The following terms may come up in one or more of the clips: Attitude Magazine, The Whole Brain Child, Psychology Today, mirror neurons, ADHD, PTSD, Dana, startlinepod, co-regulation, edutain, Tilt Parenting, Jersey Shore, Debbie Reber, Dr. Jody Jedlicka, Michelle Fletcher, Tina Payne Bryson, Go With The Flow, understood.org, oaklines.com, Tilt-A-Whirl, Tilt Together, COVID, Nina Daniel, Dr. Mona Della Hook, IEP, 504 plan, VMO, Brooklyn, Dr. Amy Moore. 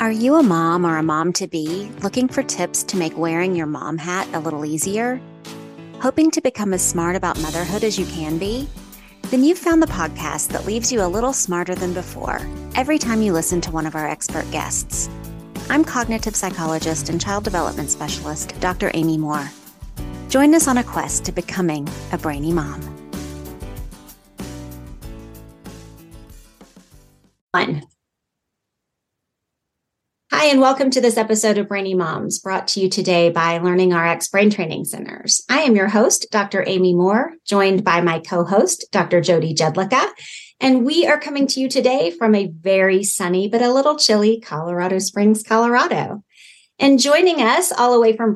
Are you a mom or a mom-to-be looking for tips to make wearing your mom hat a little easier? Hoping to become as smart about motherhood as you can be? Then you've found the podcast that leaves you a little smarter than before every time you listen to one of our expert guests. I'm cognitive psychologist and child development specialist, Dr. Amy Moore. Join us on a quest to becoming a brainy mom. One. Hi, and welcome to this episode of Brainy Moms, brought to you today by LearningRx Brain Training Centers. I am your host, Dr. Amy Moore, joined by my co-host, Dr. Jody Jedlicka, and we are coming to you today from a very sunny but a little chilly Colorado Springs, Colorado. And joining us all the way from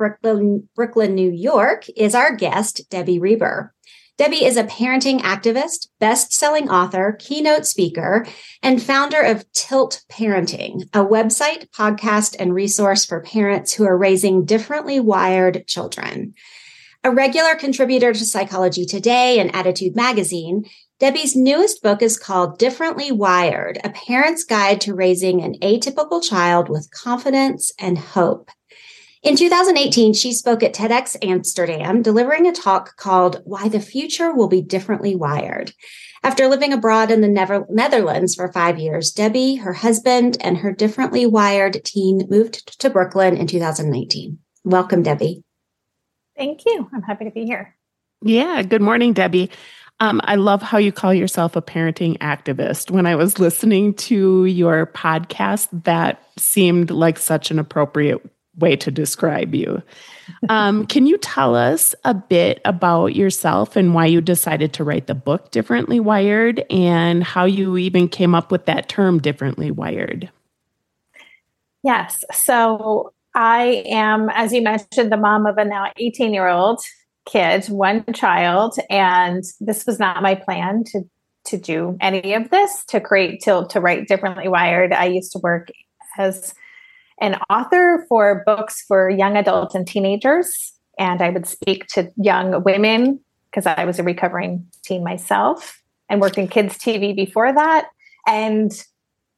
Brooklyn, New York, is our guest, Debbie Reber. Debbie is a parenting activist, best-selling author, keynote speaker, and founder of Tilt Parenting, a website, podcast, and resource for parents who are raising differently wired children. A regular contributor to Psychology Today and Attitude Magazine, Debbie's newest book is called Differently Wired, A Parent's Guide to Raising an Atypical Child with Confidence and Hope. In 2018, she spoke at TEDx Amsterdam, delivering a talk called Why the Future Will Be Differently Wired. After living abroad in the Netherlands for 5 years, Debbie, her husband, and her differently wired teen moved to Brooklyn in 2019. Welcome, Debbie. Thank you. I'm happy to be here. Yeah. Good morning, Debbie. I love how you call yourself a parenting activist. When I was listening to your podcast, that seemed like such an appropriate way to describe you. Can you tell us a bit about yourself and why you decided to write the book Differently Wired and how you even came up with that term Differently Wired? Yes. So I am, as you mentioned, the mom of a now 18-year-old kid, one child. And this was not my plan to do any of this, to create, to write Differently Wired. I used to work as an author for books for young adults and teenagers. And I would speak to young women because I was a recovering teen myself and worked in kids TV before that. And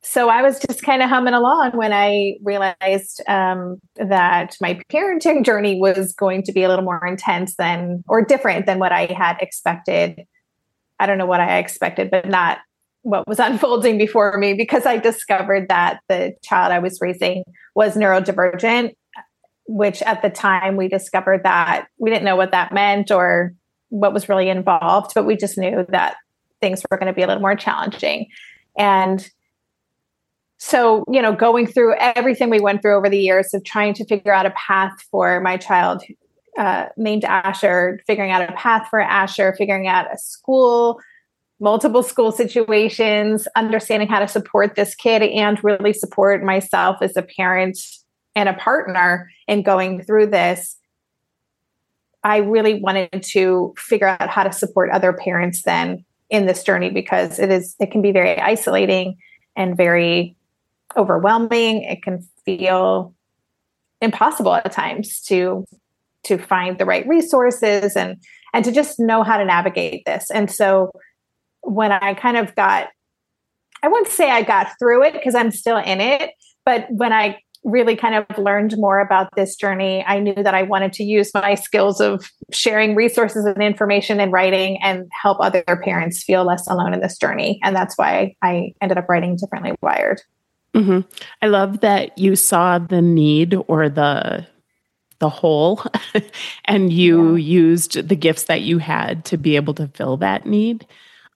so I was just kind of humming along when I realized that my parenting journey was going to be a little more intense than, or different than what I had expected. I don't know what I expected, but not what was unfolding before me, because I discovered that the child I was raising was neurodivergent, which at the time we discovered that we didn't know what that meant or what was really involved, but we just knew that things were going to be a little more challenging. And so, you know, going through everything we went through over the years of trying to figure out a path for my child named Asher, figuring out a path for Asher, figuring out a school, multiple school situations, understanding how to support this kid and really support myself as a parent and a partner in going through this. I really wanted to figure out how to support other parents then in this journey, because it can be very isolating and very overwhelming. It can feel impossible at times to find the right resources and to just know how to navigate this. And so when I kind of got, I wouldn't say I got through it because I'm still in it, but when I really kind of learned more about this journey, I knew that I wanted to use my skills of sharing resources and information and writing and help other parents feel less alone in this journey. And that's why I ended up writing Differently Wired. Mm-hmm. I love that you saw the need or the whole, and you used the gifts that you had to be able to fill that need.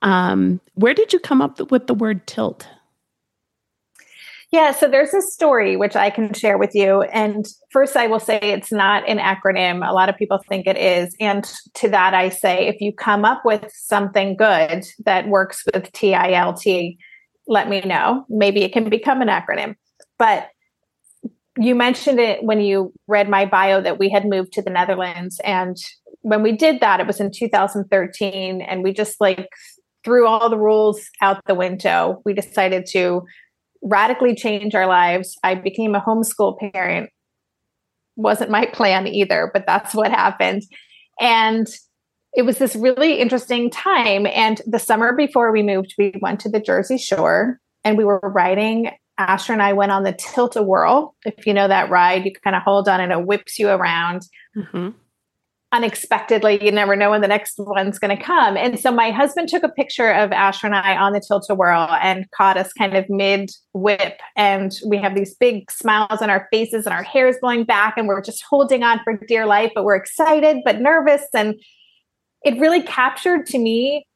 Where did you come up with the word tilt? Yeah, so there's a story which I can share with you. And first, I will say it's not an acronym. A lot of people think it is. And to that, I say, if you come up with something good that works with TILT, let me know. Maybe it can become an acronym. But you mentioned it when you read my bio that we had moved to the Netherlands. And when we did that, it was in 2013. And we just threw all the rules out the window. We decided to radically change our lives. I became a homeschool parent. Wasn't my plan either, but that's what happened. And it was this really interesting time. And the summer before we moved, we went to the Jersey Shore and we were riding Asher and I went on the Tilt-A-Whirl. If you know that ride, you kind of hold on and it whips you around. Mm-hmm. Unexpectedly, you never know when the next one's going to come. And so my husband took a picture of Asher and I on the Tilt-A-Whirl and caught us kind of mid-whip. And we have these big smiles on our faces and our hair is blowing back and we're just holding on for dear life, but we're excited, but nervous. And it really captured to me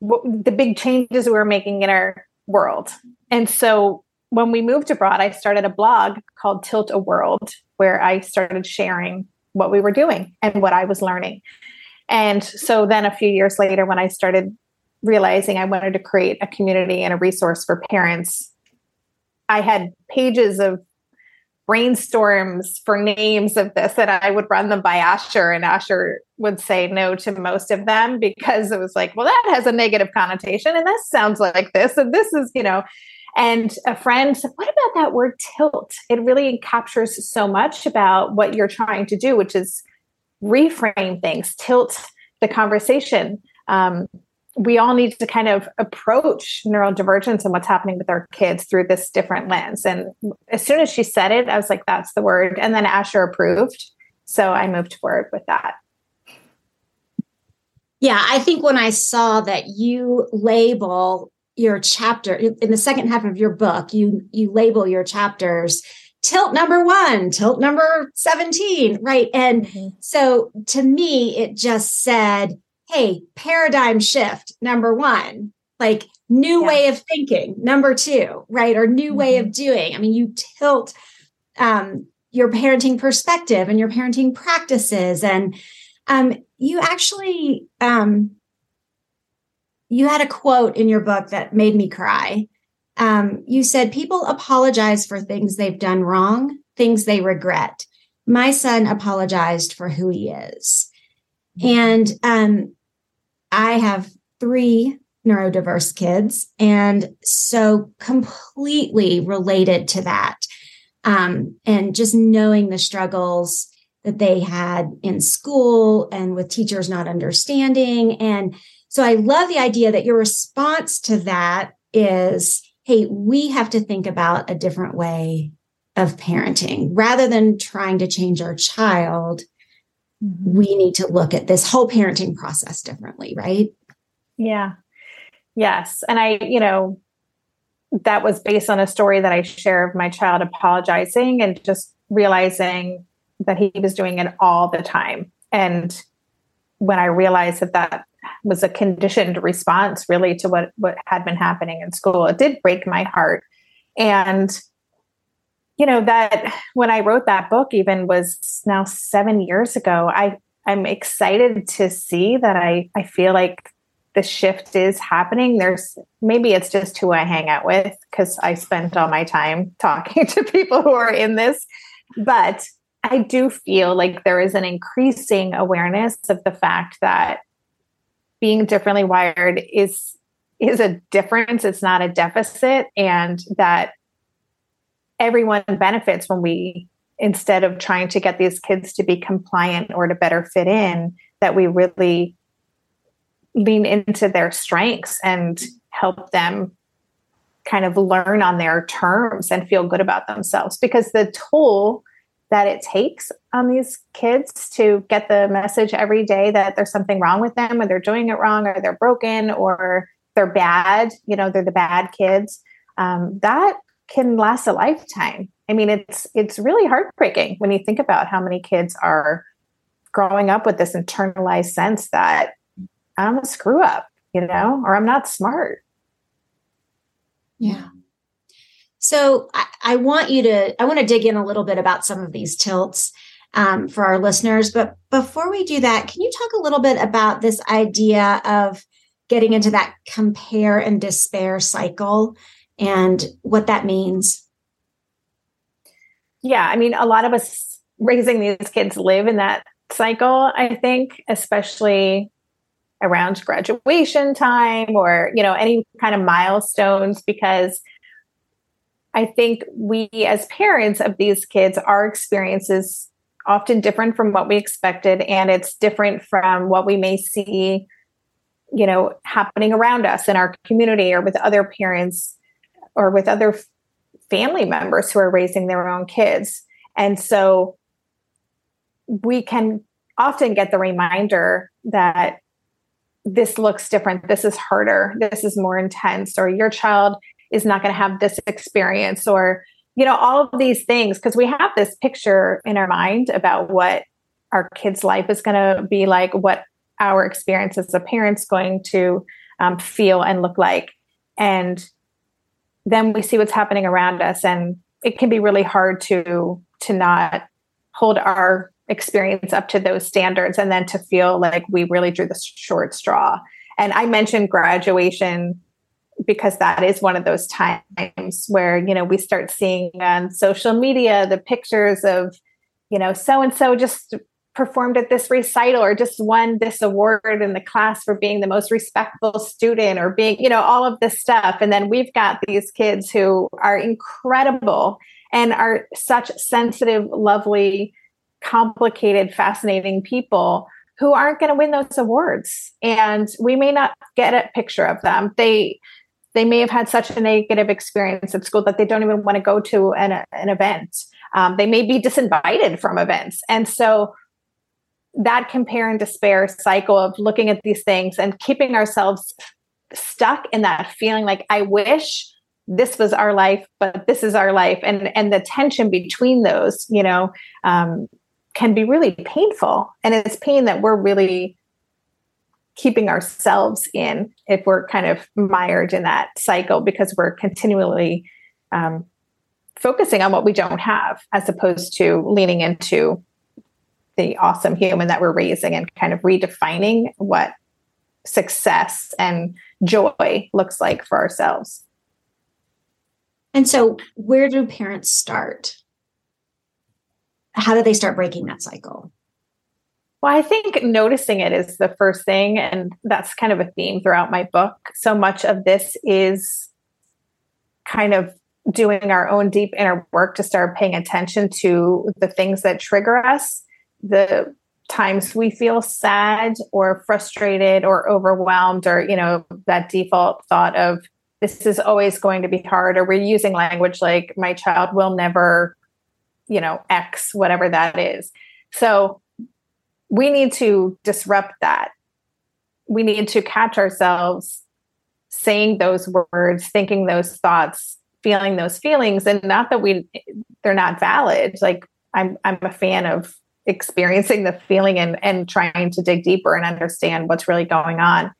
the big changes we were making in our world. And so when we moved abroad, I started a blog called Tilt-A-Whirl, where I started sharing what we were doing and what I was learning. And so then a few years later, when I started realizing I wanted to create a community and a resource for parents, I had pages of brainstorms for names of this, and I would run them by Asher, and Asher would say no to most of them because it was like, well, that has a negative connotation and this sounds like this. And this is, you know, and a friend said, what about that word tilt? It really captures so much about what you're trying to do, which is reframe things, tilt the conversation. We all need to kind of approach neurodivergence and what's happening with our kids through this different lens. And as soon as she said it, I was like, that's the word. And then Asher approved. So I moved forward with that. Yeah, I think when I saw that you label your chapter in the second half of your book, you label your chapters tilt number 1, tilt number 17, right? And so to me, it just said, hey, paradigm shift, number 1, like new way of thinking, number 2, right? Or new way of doing. I mean, you tilt your parenting perspective and your parenting practices. And you actually, you had a quote in your book that made me cry. You said, people apologize for things they've done wrong, things they regret. My son apologized for who he is. And I have 3 neurodiverse kids, and so completely related to that. And just knowing the struggles that they had in school and with teachers not understanding. And so I love the idea that your response to that is, hey, we have to think about a different way of parenting. Rather than trying to change our child, we need to look at this whole parenting process differently, right? Yeah. Yes. And I, you know, that was based on a story that I share of my child apologizing and just realizing that he was doing it all the time. And when I realized that that was a conditioned response really to what had been happening in school, it did break my heart. And you know, that when I wrote that book, even was now 7 years ago, I'm excited to see that I feel like the shift is happening. There's maybe it's just who I hang out with, because I spent all my time talking to people who are in this. But I do feel like there is an increasing awareness of the fact that being differently wired is a difference. It's not a deficit. And that everyone benefits when we, instead of trying to get these kids to be compliant or to better fit in, that we really lean into their strengths and help them kind of learn on their terms and feel good about themselves. Because the toll that it takes on these kids to get the message every day that there's something wrong with them, or they're doing it wrong, or they're broken, or they're bad, you know, they're the bad kids, that can last a lifetime. I mean, it's really heartbreaking when you think about how many kids are growing up with this internalized sense that I'm a screw up, you know, or I'm not smart. Yeah. So I want to dig in a little bit about some of these tilts for our listeners. But before we do that, can you talk a little bit about this idea of getting into that compare and despair cycle and what that means? Yeah, I mean, a lot of us raising these kids live in that cycle, I think, especially around graduation time or, you know, any kind of milestones, because I think we as parents of these kids, our experiences often different from what we expected, and it's different from what we may see, you know, happening around us in our community or with other parents or with other family members who are raising their own kids. And so we can often get the reminder that this looks different. This is harder. This is more intense, or your child is not going to have this experience, or, you know, all of these things. Cause we have this picture in our mind about what our kid's life is going to be like, what our experience as a parent's going to feel and look like. And then we see what's happening around us, and it can be really hard to not hold our experience up to those standards, and then to feel like we really drew the short straw. And I mentioned graduation because that is one of those times where, you know, we start seeing on social media the pictures of, you know, so-and-so just performed at this recital, or just won this award in the class for being the most respectful student, or being, you know, all of this stuff. And then we've got these kids who are incredible and are such sensitive, lovely, complicated, fascinating people who aren't going to win those awards. And we may not get a picture of them. They may have had such a negative experience at school that they don't even want to go to an event. They may be disinvited from events. And so that compare and despair cycle of looking at these things and keeping ourselves stuck in that feeling like, I wish this was our life, but this is our life. And the tension between those, you know, can be really painful. And it's pain that we're really keeping ourselves in if we're kind of mired in that cycle, because we're continually focusing on what we don't have, as opposed to leaning into the awesome human that we're raising and kind of redefining what success and joy looks like for ourselves. And so where do parents start? How do they start breaking that cycle? Well, I think noticing it is the first thing. And that's kind of a theme throughout my book. So much of this is kind of doing our own deep inner work to start paying attention to the things that trigger us, the times we feel sad or frustrated or overwhelmed, or, you know, that default thought of this is always going to be hard, or we're using language like my child will never, you know, X, whatever that is. So we need to disrupt that. We need to catch ourselves saying those words, thinking those thoughts, feeling those feelings. And not that they're not valid. Like I'm a fan of experiencing the feeling and trying to dig deeper and understand what's really going on.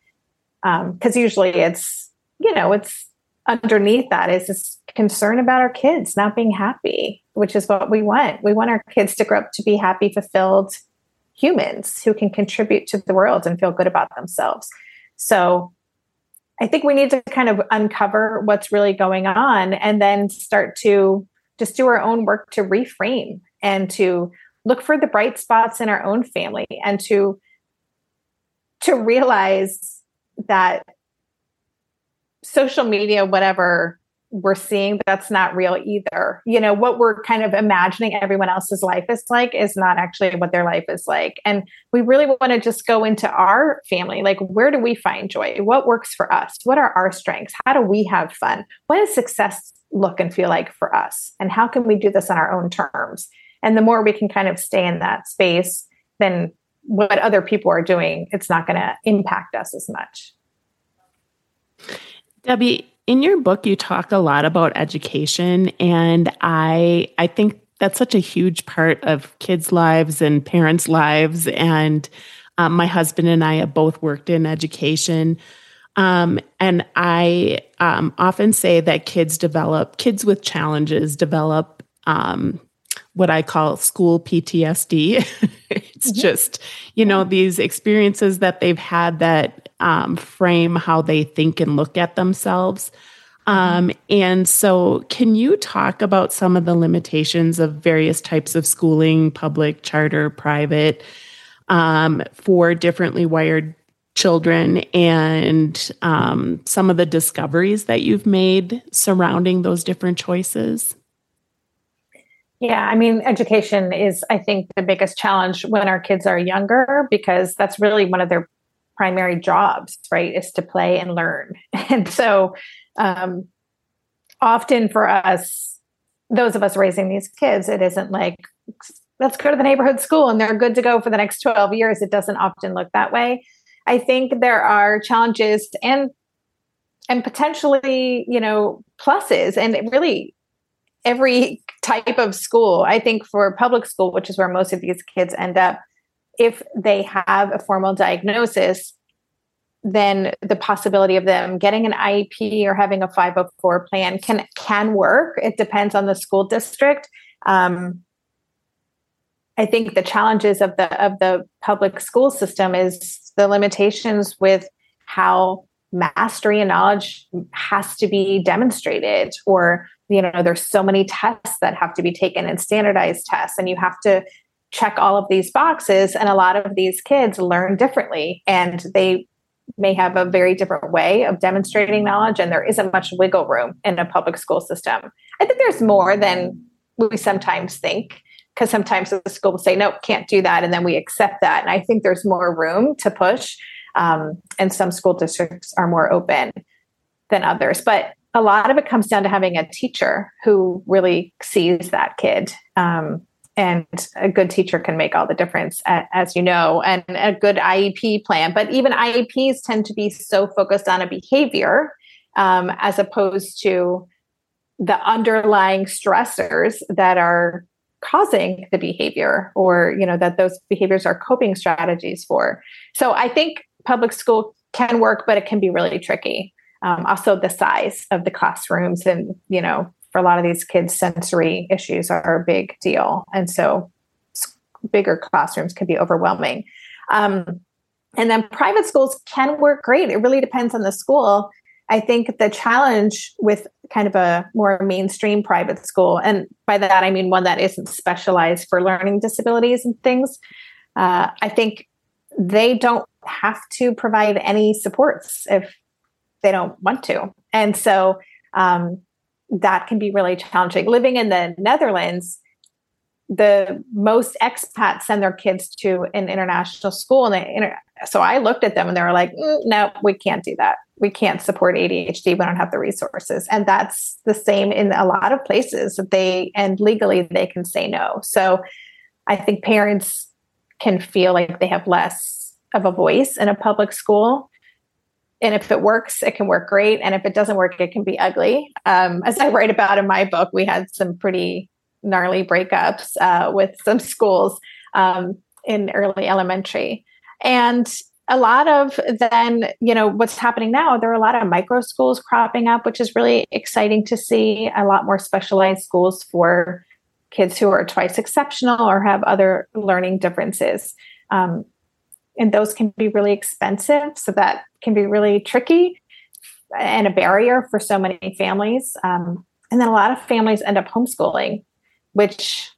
Because usually it's, you know, it's underneath that is this concern about our kids not being happy, which is what we want. We want our kids to grow up to be happy, fulfilled humans who can contribute to the world and feel good about themselves. So I think we need to kind of uncover what's really going on, and then start to just do our own work to reframe and to look for the bright spots in our own family, and to realize that social media, whatever we're seeing, that's not real either. You know, what we're kind of imagining everyone else's life is like is not actually what their life is like. And we really want to just go into our family. Like, where do we find joy? What works for us? What are our strengths? How do we have fun? What does success look and feel like for us? And how can we do this on our own terms? And the more we can kind of stay in that space, then what other people are doing, it's not going to impact us as much. Debbie, in your book, you talk a lot about education, and I think that's such a huge part of kids' lives and parents' lives. And my husband and I have both worked in education. And I often say that kids with challenges develop what I call school PTSD. It's just, you know, these experiences that they've had that frame how they think and look at themselves. And so can you talk about some of the limitations of various types of schooling, public, charter, private, for differently wired children, and some of the discoveries that you've made surrounding those different choices? Yeah, I mean, education is, I think, the biggest challenge when our kids are younger, because that's really one of their primary jobs, right, is to play and learn. And so often for us, those of us raising these kids, it isn't like, let's go to the neighborhood school and they're good to go for the next 12 years. It doesn't often look that way. I think there are challenges and potentially, you know, pluses, and really every type of school. I think for public school, which is where most of these kids end up, if they have a formal diagnosis, then the possibility of them getting an IEP or having a 504 plan can work. It depends on the school district. I think the challenges of the public school system is the limitations with how mastery and knowledge has to be demonstrated, or, you know, there's so many tests that have to be taken and standardized tests, and you have to check all of these boxes. And a lot of these kids learn differently, and they may have a very different way of demonstrating knowledge, and there isn't much wiggle room in a public school system. I think there's more than we sometimes think, because sometimes the school will say, nope, can't do that. And then we accept that. And I think there's more room to push. And some school districts are more open than others. But a lot of it comes down to having a teacher who really sees that kid. And a good teacher can make all the difference, as you know, and a good IEP plan. But even IEPs tend to be so focused on a behavior, as opposed to the underlying stressors that are causing the behavior, or, you know, that those behaviors are coping strategies for. So I think public school can work, but it can be really tricky. Also the size of the classrooms, and, you know, for a lot of these kids, sensory issues are a big deal. And so bigger classrooms can be overwhelming. And then private schools can work great. It really depends on the school. I think the challenge with kind of a more mainstream private school, and by that, I mean one that isn't specialized for learning disabilities and things, I think they don't have to provide any supports if they don't want to. And so that can be really challenging. Living in the Netherlands, the most expats send their kids to an international school. And so I looked at them and they were like, no, we can't do that. We can't support ADHD. We don't have the resources. And that's the same in a lot of places that and legally they can say no. So I think parents can feel like they have less of a voice in a public school. And if it works, it can work great. And if it doesn't work, it can be ugly. As I write about in my book, we had some pretty gnarly breakups with some schools in early elementary. And a lot of then, you know, what's happening now, there are a lot of micro schools cropping up, which is really exciting to see. A lot more specialized schools for kids who are twice exceptional or have other learning differences. And those can be really expensive. So that can be really tricky and a barrier for so many families. And then a lot of families end up homeschooling, which,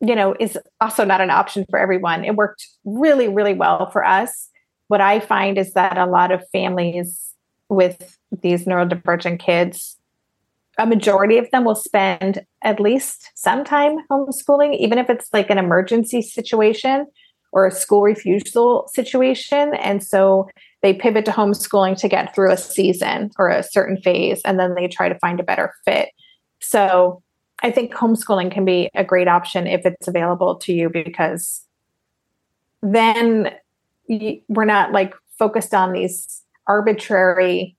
you know, is also not an option for everyone. It worked really, really well for us. What I find is that a lot of families with these neurodivergent kids, a majority of them will spend at least some time homeschooling, even if it's like an emergency situation or a school refusal situation. And so they pivot to homeschooling to get through a season or a certain phase, and then they try to find a better fit. So I think homeschooling can be a great option if it's available to you, because then we're not like focused on these arbitrary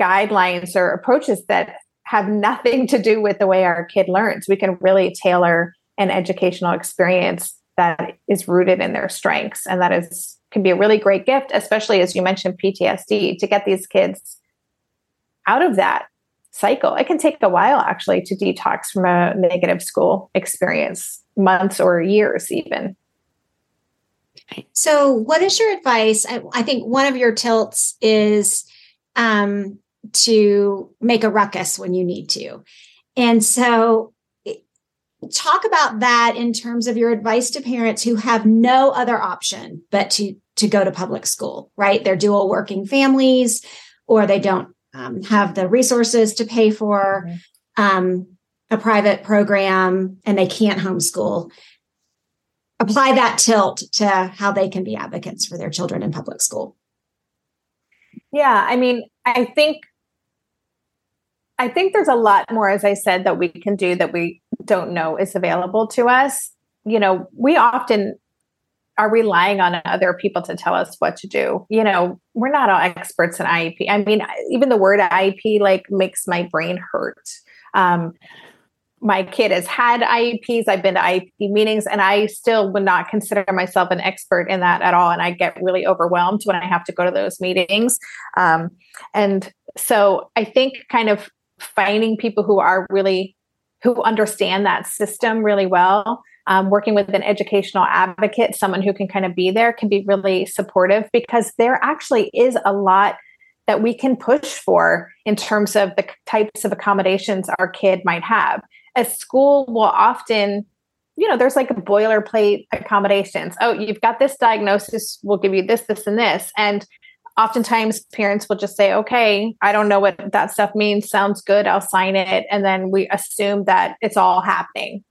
guidelines or approaches that have nothing to do with the way our kid learns. We can really tailor an educational experience that is rooted in their strengths. And that can be a really great gift, especially as you mentioned, PTSD, to get these kids out of that cycle. It can take a while actually to detox from a negative school experience, months or years even. So what is your advice? I think one of your tilts is to make a ruckus when you need to. And so talk about that in terms of your advice to parents who have no other option but to go to public school, right? They're dual working families, or they don't have the resources to pay for a private program, and they can't homeschool. Apply that tilt to how they can be advocates for their children in public school. Yeah, I mean, I think I think there's a lot more, as I said, that we can do that we don't know is available to us. You know, we often are relying on other people to tell us what to do. You know, we're not all experts in IEP. I mean, even the word IEP, like, makes my brain hurt. My kid has had IEPs. I've been to IEP meetings, and I still would not consider myself an expert in that at all. And I get really overwhelmed when I have to go to those meetings. And so I think kind of finding people who are really, who understand that system really well, working with an educational advocate, someone who can kind of be there, can be really supportive, because there actually is a lot that we can push for in terms of the types of accommodations our kid might have. A school will often, you know, there's like a boilerplate accommodations. Oh, you've got this diagnosis, we'll give you this, this, and this. And oftentimes parents will just say, okay, I don't know what that stuff means. Sounds good. I'll sign it. And then we assume that it's all happening.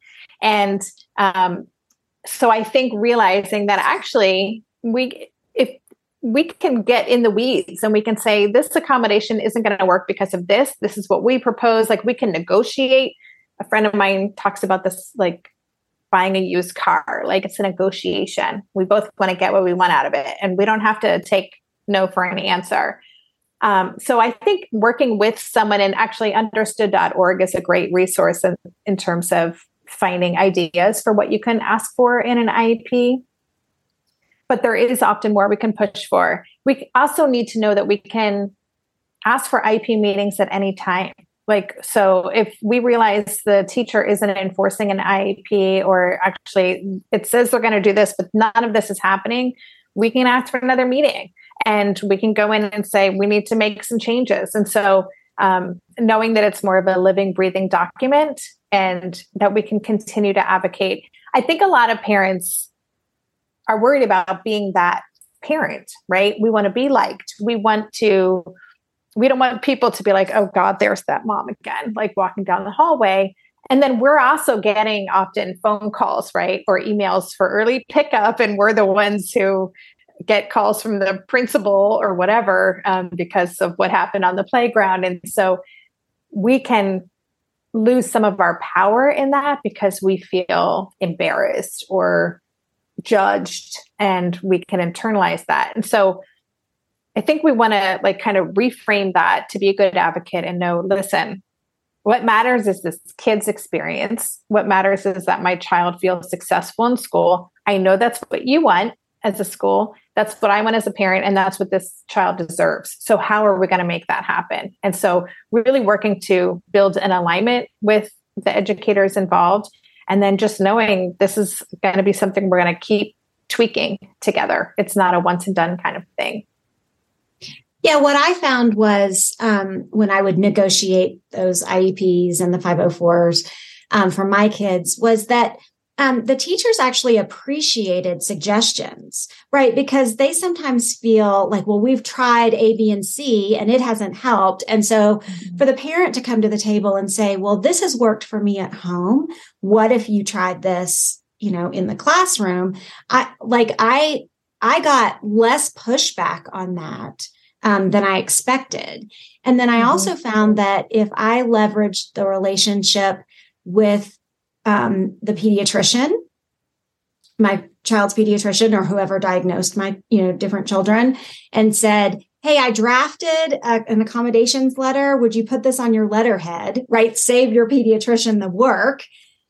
And so I think realizing that actually we can get in the weeds and we can say, this accommodation isn't going to work because of this. This is what we propose. Like, we can negotiate. A friend of mine talks about this, like buying a used car, like it's a negotiation. We both want to get what we want out of it, and we don't have to take no for an answer. So I think working with someone, and actually understood.org is a great resource in terms of finding ideas for what you can ask for in an IEP. But there is often more we can push for. We also need to know that we can ask for IEP meetings at any time. Like, so if we realize the teacher isn't enforcing an IEP, or actually it says they're going to do this, but none of this is happening, we can ask for another meeting, and we can go in and say, we need to make some changes. And so knowing that it's more of a living, breathing document, and that we can continue to advocate. I think a lot of parents are worried about being that parent, right? We want to be liked. We don't want people to be like, oh God, there's that mom again, like walking down the hallway. And then we're also getting often phone calls, right? Or emails for early pickup. And we're the ones who get calls from the principal or whatever, because of what happened on the playground. And so we can lose some of our power in that because we feel embarrassed or judged, and we can internalize that. And so I think we want to like kind of reframe that to be a good advocate and know, listen, what matters is this kid's experience. What matters is that my child feels successful in school. I know that's what you want as a school. That's what I want as a parent. And that's what this child deserves. So how are we going to make that happen? And so we're really working to build an alignment with the educators involved. And then just knowing this is going to be something we're going to keep tweaking together. It's not a once and done kind of thing. Yeah. What I found was when I would negotiate those IEPs and the 504s for my kids was that the teachers actually appreciated suggestions, right? Because they sometimes feel like, well, we've tried A, B, and C, and it hasn't helped. And so for the parent to come to the table and say, well, this has worked for me at home. What if you tried this, you know, in the classroom? I got less pushback on that than I expected. And then I also found that if I leveraged the relationship with the pediatrician, my child's pediatrician, or whoever diagnosed my, you know, different children, and said, hey, I drafted an accommodations letter. Would you put this on your letterhead, right? Save your pediatrician the work.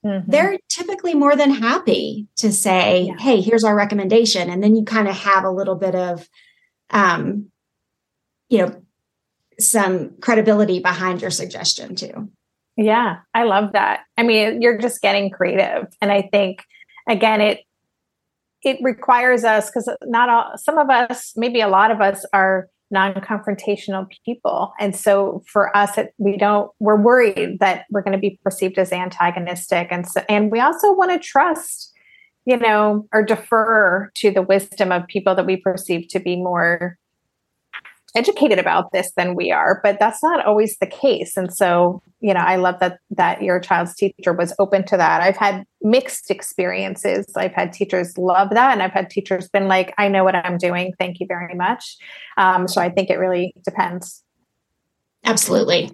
They're typically more than happy to say, hey, here's our recommendation. And then you kind of have a little bit of, you know, some credibility behind your suggestion too. Yeah, I love that. I mean, you're just getting creative. And I think, again, it requires us, because not all, some of us, maybe a lot of us, are non-confrontational people. And so for us, we're worried that we're going to be perceived as antagonistic. And so, and we also want to trust, you know, or defer to the wisdom of people that we perceive to be more educated about this than we are, but that's not always the case. And so, you know, I love that your child's teacher was open to that. I've had mixed experiences. I've had teachers love that. And I've had teachers been like, I know what I'm doing. Thank you very much. So I think it really depends. Absolutely.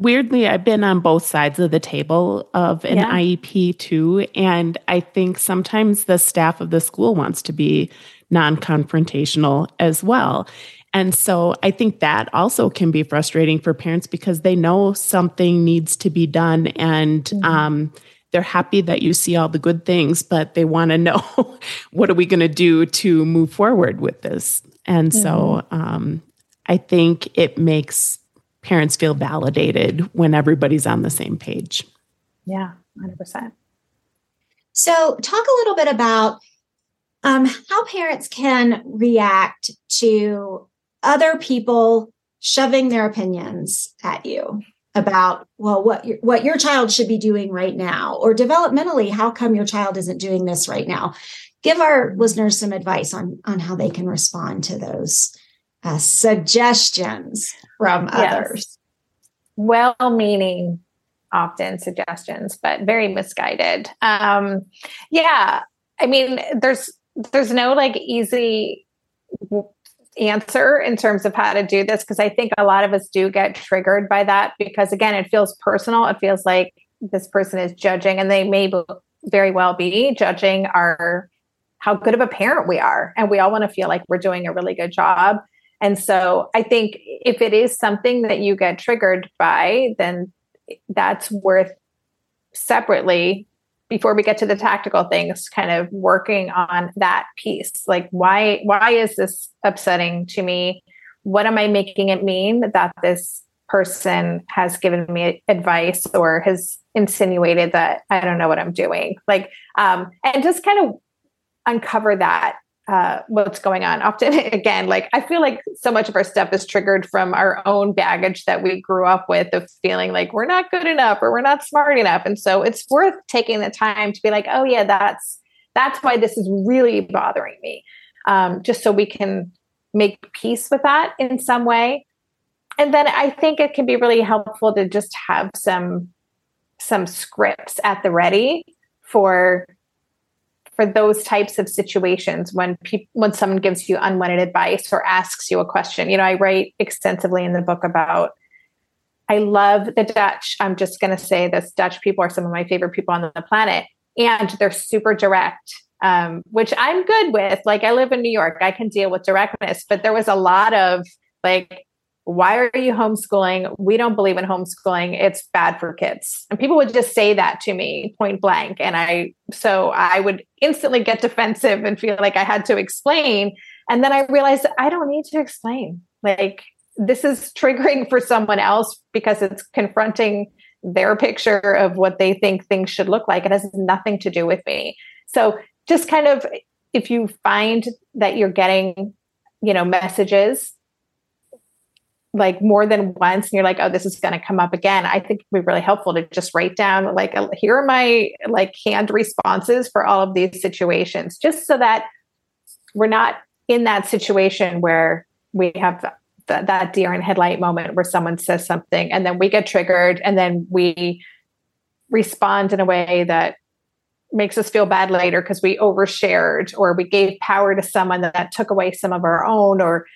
Weirdly, I've been on both sides of the table of an IEP too. And I think sometimes the staff of the school wants to be non-confrontational as well. And so I think that also can be frustrating for parents because they know something needs to be done and they're happy that you see all the good things, but they want to know, what are we going to do to move forward with this? And so I think it makes parents feel validated when everybody's on the same page. Yeah, 100%. So talk a little bit about how parents can react to other people shoving their opinions at you about, well, what your child should be doing right now, or developmentally, how come your child isn't doing this right now? Give our listeners some advice on how they can respond to those suggestions from others. Well-meaning, often suggestions, but very misguided. I mean, there's no like easy answer in terms of how to do this, because I think a lot of us do get triggered by that because, again, it feels personal. It feels like this person is judging, and they may very well be judging how good of a parent we are. And we all want to feel like we're doing a really good job. And so I think if it is something that you get triggered by, then that's worth separately, before we get to the tactical things, kind of working on that piece. Like, why is this upsetting to me? What am I making it mean that this person has given me advice or has insinuated that I don't know what I'm doing? Like, and just kind of uncover that, what's going on. Often, again, like, I feel like so much of our stuff is triggered from our own baggage that we grew up with, of feeling like we're not good enough or we're not smart enough. And so it's worth taking the time to be like, oh yeah, that's why this is really bothering me. Just so we can make peace with that in some way. And then I think it can be really helpful to just have some scripts at the ready for those types of situations when someone gives you unwanted advice or asks you a question. You know, I write extensively in the book about, I love the Dutch. I'm just going to say this, Dutch people are some of my favorite people on the planet, and they're super direct, which I'm good with. Like, I live in New York, I can deal with directness, but there was a lot of like, why are you homeschooling? We don't believe in homeschooling. It's bad for kids. And people would just say that to me point blank. And I would instantly get defensive and feel like I had to explain. And then I realized I don't need to explain. Like, this is triggering for someone else because it's confronting their picture of what they think things should look like. It has nothing to do with me. So just kind of, if you find that you're getting, messages like more than once, and you're like, oh, this is going to come up again, I think it'd be really helpful to just write down, like, here are my like canned responses for all of these situations, just so that we're not in that situation where we have that deer in headlight moment where someone says something and then we get triggered and then we respond in a way that makes us feel bad later because we overshared, or we gave power to someone that took away some of our own, or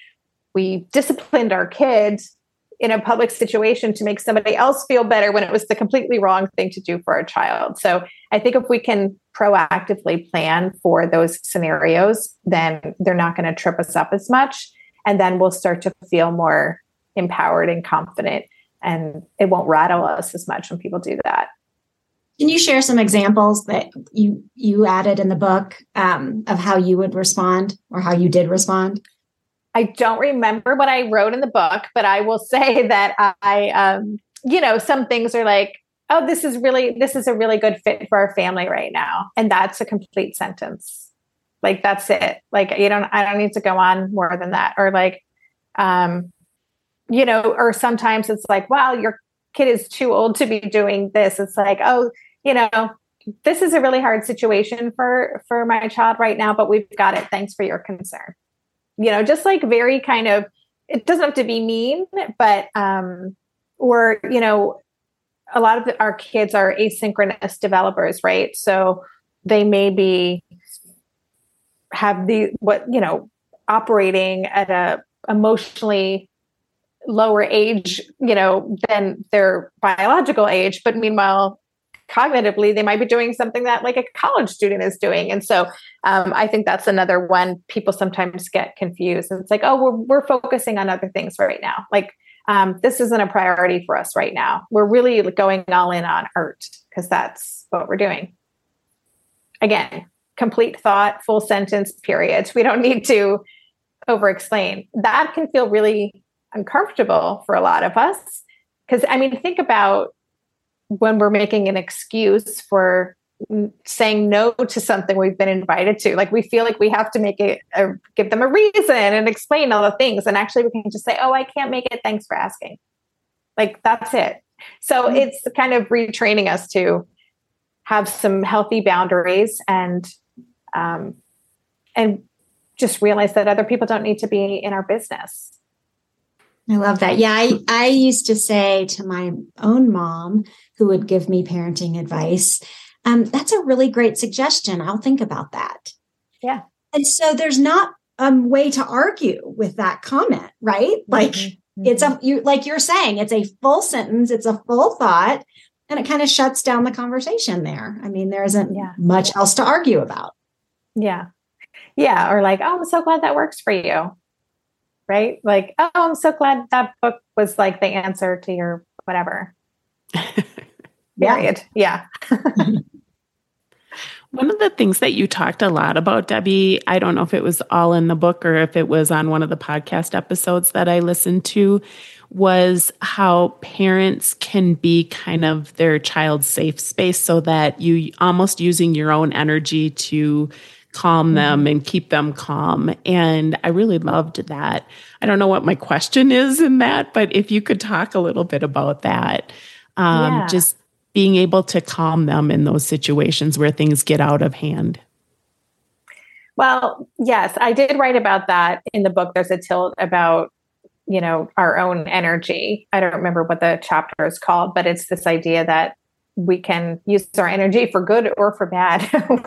we disciplined our kids in a public situation to make somebody else feel better when it was the completely wrong thing to do for our child. So I think if we can proactively plan for those scenarios, then they're not going to trip us up as much. And then we'll start to feel more empowered and confident, and it won't rattle us as much when people do that. Can you share some examples that you added in the book of how you would respond, or how you did respond? I don't remember what I wrote in the book, but I will say that I some things are like, oh, this is a really good fit for our family right now. And that's a complete sentence. Like, that's it. Like, I don't need to go on more than that. Or like, or sometimes it's like, well, your kid is too old to be doing this. It's like, oh, this is a really hard situation for my child right now, but we've got it. Thanks for your concern. Just like very kind of, it doesn't have to be mean, but, a lot of our kids are asynchronous developers, right? So they may have operating at a emotionally lower age, you know, than their biological age. But meanwhile, cognitively, they might be doing something that like a college student is doing. And so I think that's another one people sometimes get confused. And it's like, oh, we're focusing on other things right now. Like this isn't a priority for us right now. We're really going all in on art because that's what we're doing. Again, complete thought, full sentence, periods. We don't need to over-explain. That can feel really uncomfortable for a lot of us. Because I mean, think about when we're making an excuse for saying no to something we've been invited to, like we feel like we have to make it or give them a reason and explain all the things. And actually we can just say, oh, I can't make it. Thanks for asking. Like, that's it. So it's kind of retraining us to have some healthy boundaries and just realize that other people don't need to be in our business. I love that. Yeah. I used to say to my own mom who would give me parenting advice, that's a really great suggestion. I'll think about that. Yeah. And so there's not a way to argue with that comment, right? Like it's a, you, like you're saying, it's a full sentence. It's a full thought and it kind of shuts down the conversation there. I mean, there isn't much else to argue about. Yeah. Yeah. Or like, oh, I'm so glad that works for you. Right? Like, oh, I'm so glad that book was like the answer to your whatever. Period. Yeah. One of the things that you talked a lot about, Debbie, I don't know if it was all in the book or if it was on one of the podcast episodes that I listened to, was how parents can be kind of their child's safe space so that you almost using your own energy to calm them and keep them calm. And I really loved that. I don't know what my question is in that, but if you could talk a little bit about that, just being able to calm them in those situations where things get out of hand. Well, yes, I did write about that in the book. There's a tilt about, you know, our own energy. I don't remember what the chapter is called, but it's this idea that we can use our energy for good or for bad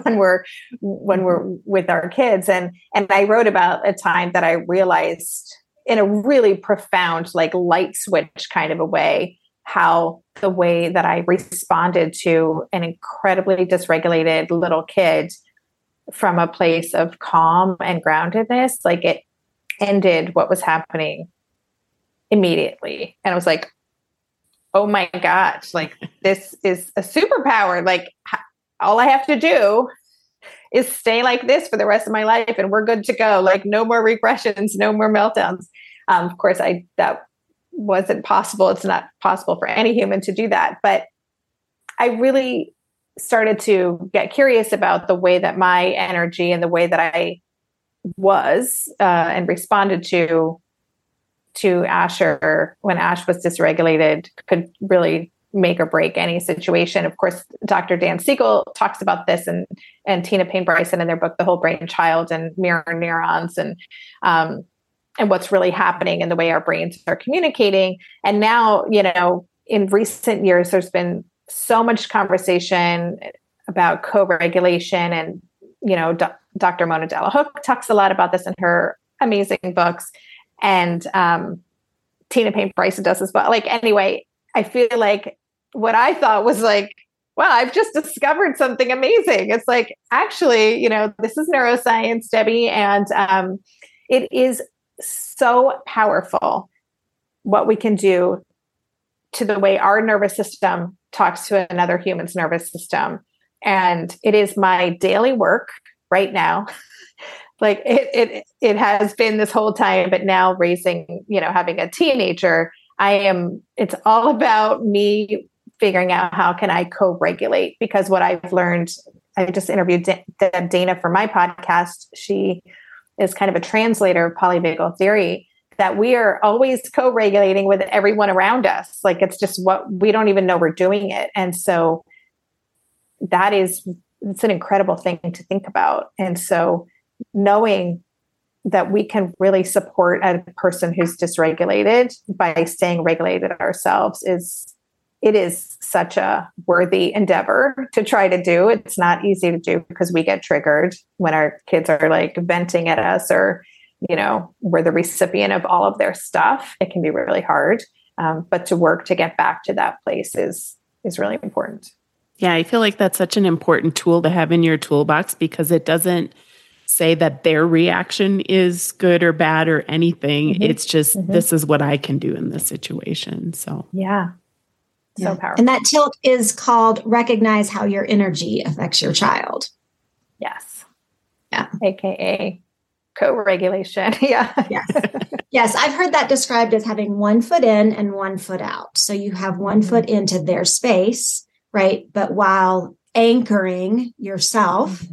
when we're with our kids. And I wrote about a time that I realized in a really profound, like light switch kind of a way, how the way that I responded to an incredibly dysregulated little kid from a place of calm and groundedness, like it ended what was happening immediately. And I was like, oh my gosh, like this is a superpower. Like all I have to do is stay like this for the rest of my life and we're good to go. Like no more regressions, no more meltdowns. Of course, that wasn't possible. It's not possible for any human to do that. But I really started to get curious about the way that my energy and the way that I was and responded to Asher when Ash was dysregulated could really make or break any situation. Of course, Dr. Dan Siegel talks about this and Tina Payne Bryson in their book, The Whole Brain Child, and mirror neurons and what's really happening and the way our brains are communicating. And now, you know, in recent years, there's been so much conversation about co-regulation and, you know, Dr. Mona Della Hook talks a lot about this in her amazing books. And Tina Payne Bryson does as well. Like, anyway, I feel like what I thought was like, wow, I've just discovered something amazing. It's like, actually, you know, this is neuroscience, Debbie, and it is so powerful what we can do to the way our nervous system talks to another human's nervous system. And it is my daily work right now. Like it has been this whole time, but now raising, you know, having a teenager, it's all about me figuring out how can I co-regulate, because what I've learned, I just interviewed Dana for my podcast. She is kind of a translator of polyvagal theory, that we are always co-regulating with everyone around us. Like it's just what we don't even know we're doing it. And so it's an incredible thing to think about. And so knowing that we can really support a person who's dysregulated by staying regulated ourselves it is such a worthy endeavor to try to do. It's not easy to do because we get triggered when our kids are like venting at us or you know, we're the recipient of all of their stuff, it can be really hard. But to work to get back to that place is really important. Yeah, I feel like that's such an important tool to have in your toolbox, because it doesn't say that their reaction is good or bad or anything. Mm-hmm. It's just, mm-hmm. this is what I can do in this situation. So yeah. So powerful. And that tilt is called Recognize How Your Energy Affects Your Child. Yes. Yeah. AKA co-regulation. Yeah. Yes. Yes. I've heard that described as having one foot in and one foot out. So you have one foot into their space, right? But while anchoring yourself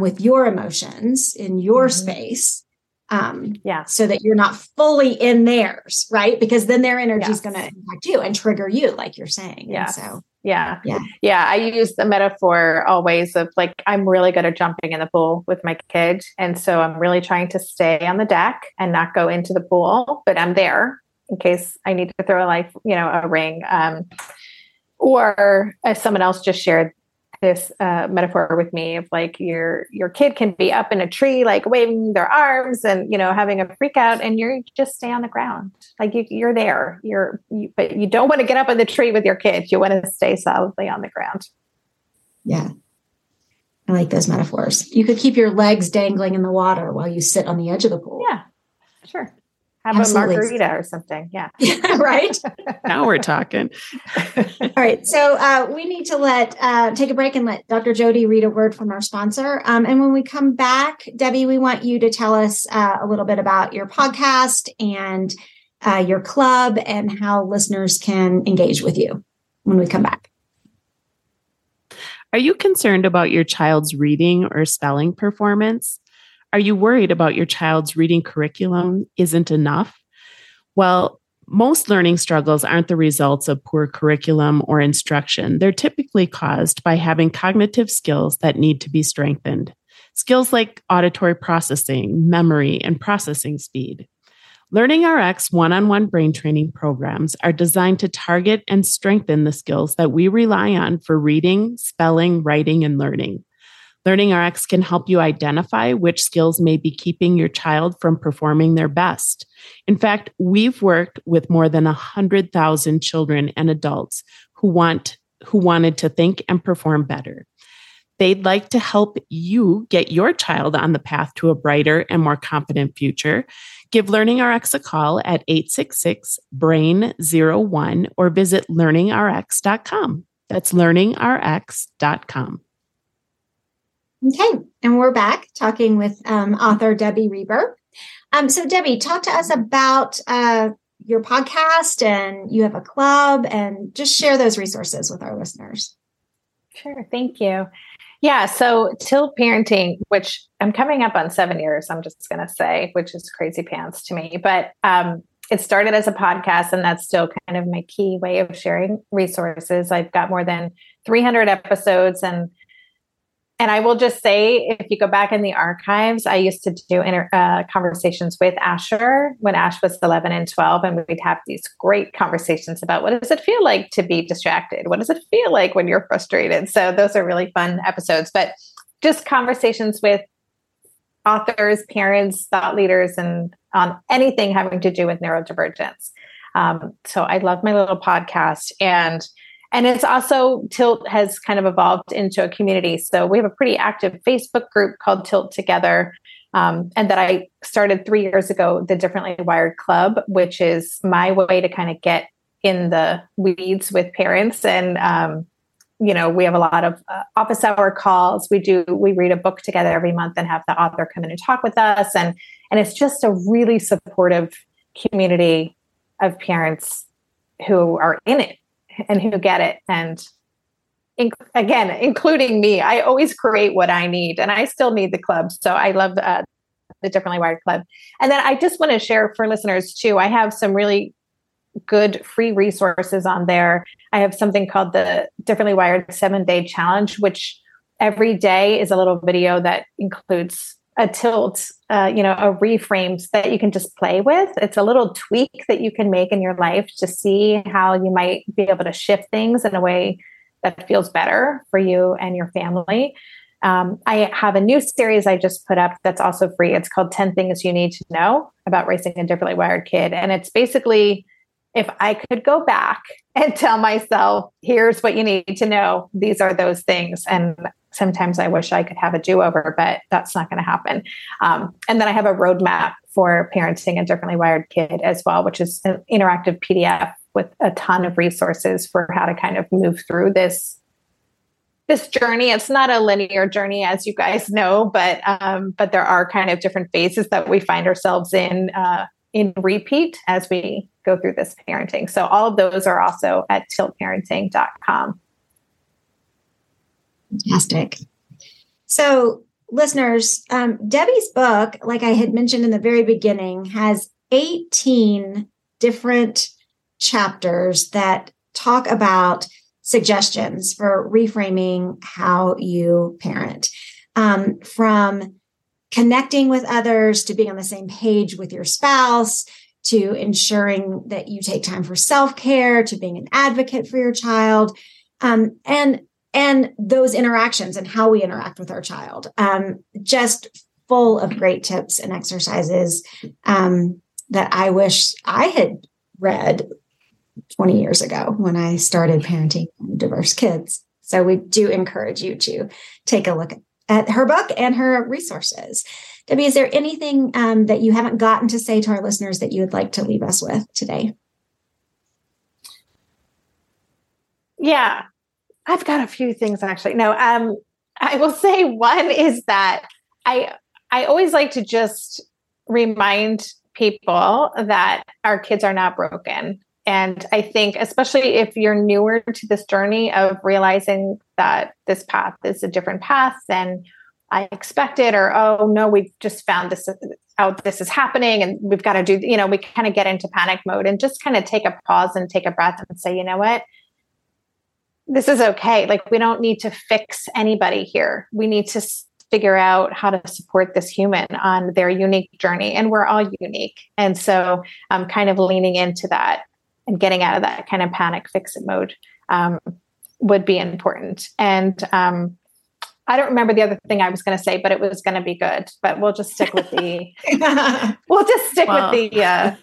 with your emotions in your space, so that you're not fully in theirs, right? Because then their energy is going to impact you and trigger you, like you're saying. Yeah. So, yeah. I use the metaphor always of like, I'm really good at jumping in the pool with my kid. And so I'm really trying to stay on the deck and not go into the pool, but I'm there in case I need to throw a life, you know, a ring. Or as someone else just shared this metaphor with me of like your kid can be up in a tree, like waving their arms and, you know, having a freak out, and you're just stay on the ground. Like you're there, but you don't want to get up in the tree with your kid. You want to stay solidly on the ground. Yeah. I like those metaphors. You could keep your legs dangling in the water while you sit on the edge of the pool. Yeah, sure. Have Absolutely. A margarita or something. Yeah. Right. Now we're talking. All right. So we need to take a break and let Dr. Jody read a word from our sponsor. And when we come back, Debbie, we want you to tell us a little bit about your podcast and your club and how listeners can engage with you when we come back. Are you concerned about your child's reading or spelling performance? Are you worried about your child's reading curriculum isn't enough? Well, most learning struggles aren't the results of poor curriculum or instruction. They're typically caused by having cognitive skills that need to be strengthened. Skills like auditory processing, memory, and processing speed. LearningRx one-on-one brain training programs are designed to target and strengthen the skills that we rely on for reading, spelling, writing, and learning. LearningRx can help you identify which skills may be keeping your child from performing their best. In fact, we've worked with more than 100,000 children and adults who wanted to think and perform better. They'd like to help you get your child on the path to a brighter and more confident future. Give LearningRx a call at 866-BRAIN-01 or visit learningrx.com. That's learningrx.com. Okay, and we're back talking with author Debbie Reber. So Debbie, talk to us about your podcast, and you have a club, and just share those resources with our listeners. Sure, thank you. Yeah, so Tilt Parenting, which I'm coming up on 7 years, I'm just going to say, which is crazy pants to me, but it started as a podcast, and that's still kind of my key way of sharing resources. I've got more than 300 episodes, and I will just say, if you go back in the archives, I used to do conversations with Asher when Ash was 11 and 12, and we'd have these great conversations about what does it feel like to be distracted? What does it feel like when you're frustrated? So those are really fun episodes, but just conversations with authors, parents, thought leaders, and on anything having to do with neurodivergence. So I love my little podcast, and it's also, Tilt has kind of evolved into a community. So we have a pretty active Facebook group called Tilt Together. And that I started 3 years ago, the Differently Wired Club, which is my way to kind of get in the weeds with parents. And, you know, we have a lot of office hour calls. We read a book together every month and have the author come in and talk with us. And it's just a really supportive community of parents who are in it and who get it. And again, including me, I always create what I need, and I still need the club. So I love the Differently Wired Club. And then I just want to share for listeners too, I have some really good free resources on there. I have something called the Differently Wired 7 Day Challenge, which every day is a little video that includes a tilt, a reframes that you can just play with. It's a little tweak that you can make in your life to see how you might be able to shift things in a way that feels better for you and your family. I have a new series I just put up that's also free. It's called 10 Things You Need to Know About Raising a Differently Wired Kid. And it's basically, if I could go back and tell myself, here's what you need to know, these are those things. And sometimes I wish I could have a do-over, but that's not going to happen. And then I have a roadmap for parenting a differently wired kid as well, which is an interactive PDF with a ton of resources for how to kind of move through this journey. It's not a linear journey, as you guys know, but there are kind of different phases that we find ourselves in repeat as we go through this parenting. So all of those are also at tiltparenting.com. Fantastic. So listeners, Debbie's book, like I had mentioned in the very beginning, has 18 different chapters that talk about suggestions for reframing how you parent, from connecting with others to being on the same page with your spouse, to ensuring that you take time for self-care, to being an advocate for your child, and those interactions and how we interact with our child. Just full of great tips and exercises that I wish I had read 20 years ago when I started parenting diverse kids. So we do encourage you to take a look at her book and her resources. Debbie, is there anything that you haven't gotten to say to our listeners that you would like to leave us with today? Yeah, I've got a few things actually. No, I will say one is that I always like to just remind people that our kids are not broken. And I think, especially if you're newer to this journey of realizing that this path is a different path than I expected, or, oh no, we've just found this out, this is happening and we've got to do, we kind of get into panic mode, and just kind of take a pause and take a breath and say, you know what, this is okay. Like, we don't need to fix anybody here. We need to figure out how to support this human on their unique journey. And we're all unique. And so I'm kind of leaning into that and getting out of that kind of panic fix-it mode would be important. And I don't remember the other thing I was going to say, but it was going to be good. But we'll just stick with the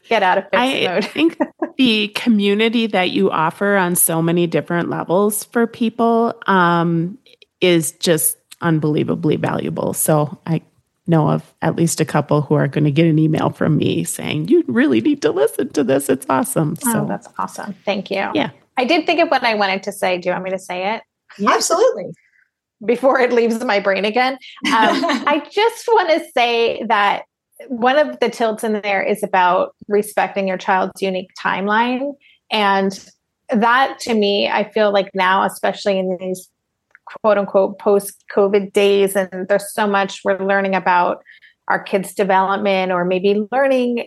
get out of fix-it mode. I think the community that you offer on so many different levels for people is just unbelievably valuable. So I know of at least a couple who are going to get an email from me saying, you really need to listen to this. It's awesome. So that's awesome. Thank you. Yeah. I did think of what I wanted to say. Do you want me to say it? Absolutely. Before it leaves my brain again. I just want to say that one of the tilts in there is about respecting your child's unique timeline. And that, to me, I feel like now, especially in these quote unquote post-COVID days, and there's so much we're learning about our kids' development, or maybe learning,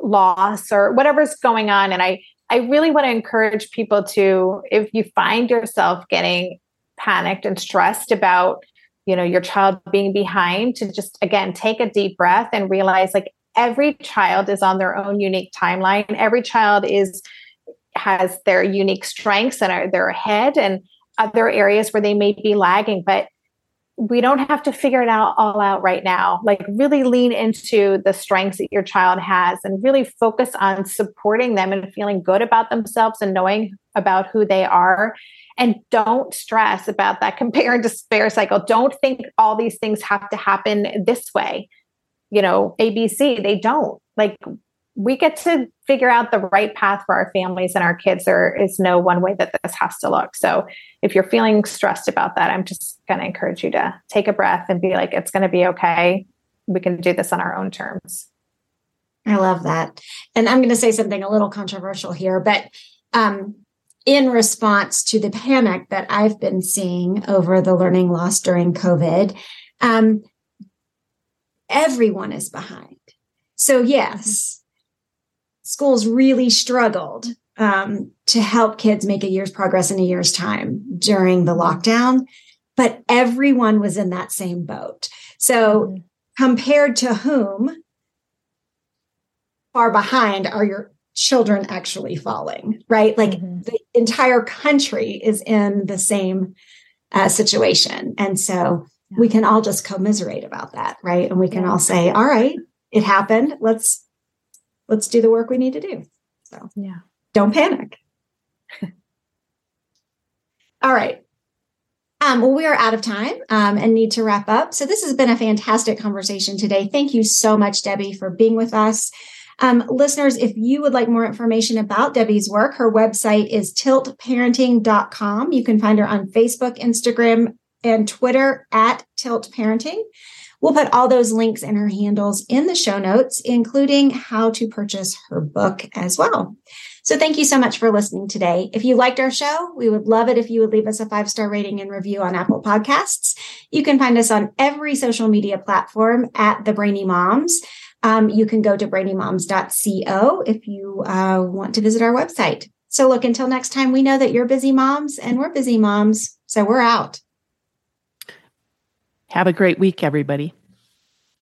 loss, or whatever's going on. And I really want to encourage people to, if you find yourself getting panicked and stressed about, your child being behind, to just, again, take a deep breath and realize, like, every child is on their own unique timeline. Every child has their unique strengths and they're ahead, and other areas where they may be lagging, but we don't have to figure it all out right now. Like, really lean into the strengths that your child has and really focus on supporting them and feeling good about themselves and knowing about who they are. And don't stress about that compare and despair cycle. Don't think all these things have to happen this way. ABC, they don't. Like, we get to figure out the right path for our families and our kids. There is no one way that this has to look. So if you're feeling stressed about that, I'm just going to encourage you to take a breath and be like, it's going to be okay. We can do this on our own terms. I love that. And I'm going to say something a little controversial here, but in response to the panic that I've been seeing over the learning loss during COVID, everyone is behind. So yes, schools really struggled to help kids make a year's progress in a year's time during the lockdown, but everyone was in that same boat. So compared to whom, far behind are your children actually falling, right? Like, the entire country is in the same situation. And so we can all just commiserate about that, right? And we can all say, all right, it happened. Let's do the work we need to do. So don't panic. All right. Well, we are out of time and need to wrap up. So this has been a fantastic conversation today. Thank you so much, Debbie, for being with us. Listeners, if you would like more information about Debbie's work, her website is tiltparenting.com. You can find her on Facebook, Instagram, and Twitter at Tilt Parenting. We'll put all those links and her handles in the show notes, including how to purchase her book as well. So thank you so much for listening today. If you liked our show, we would love it if you would leave us a 5-star rating and review on Apple Podcasts. You can find us on every social media platform at The Brainy Moms. You can go to brainymoms.co if you want to visit our website. So look, until next time, we know that you're busy moms and we're busy moms, so we're out. Have a great week, everybody.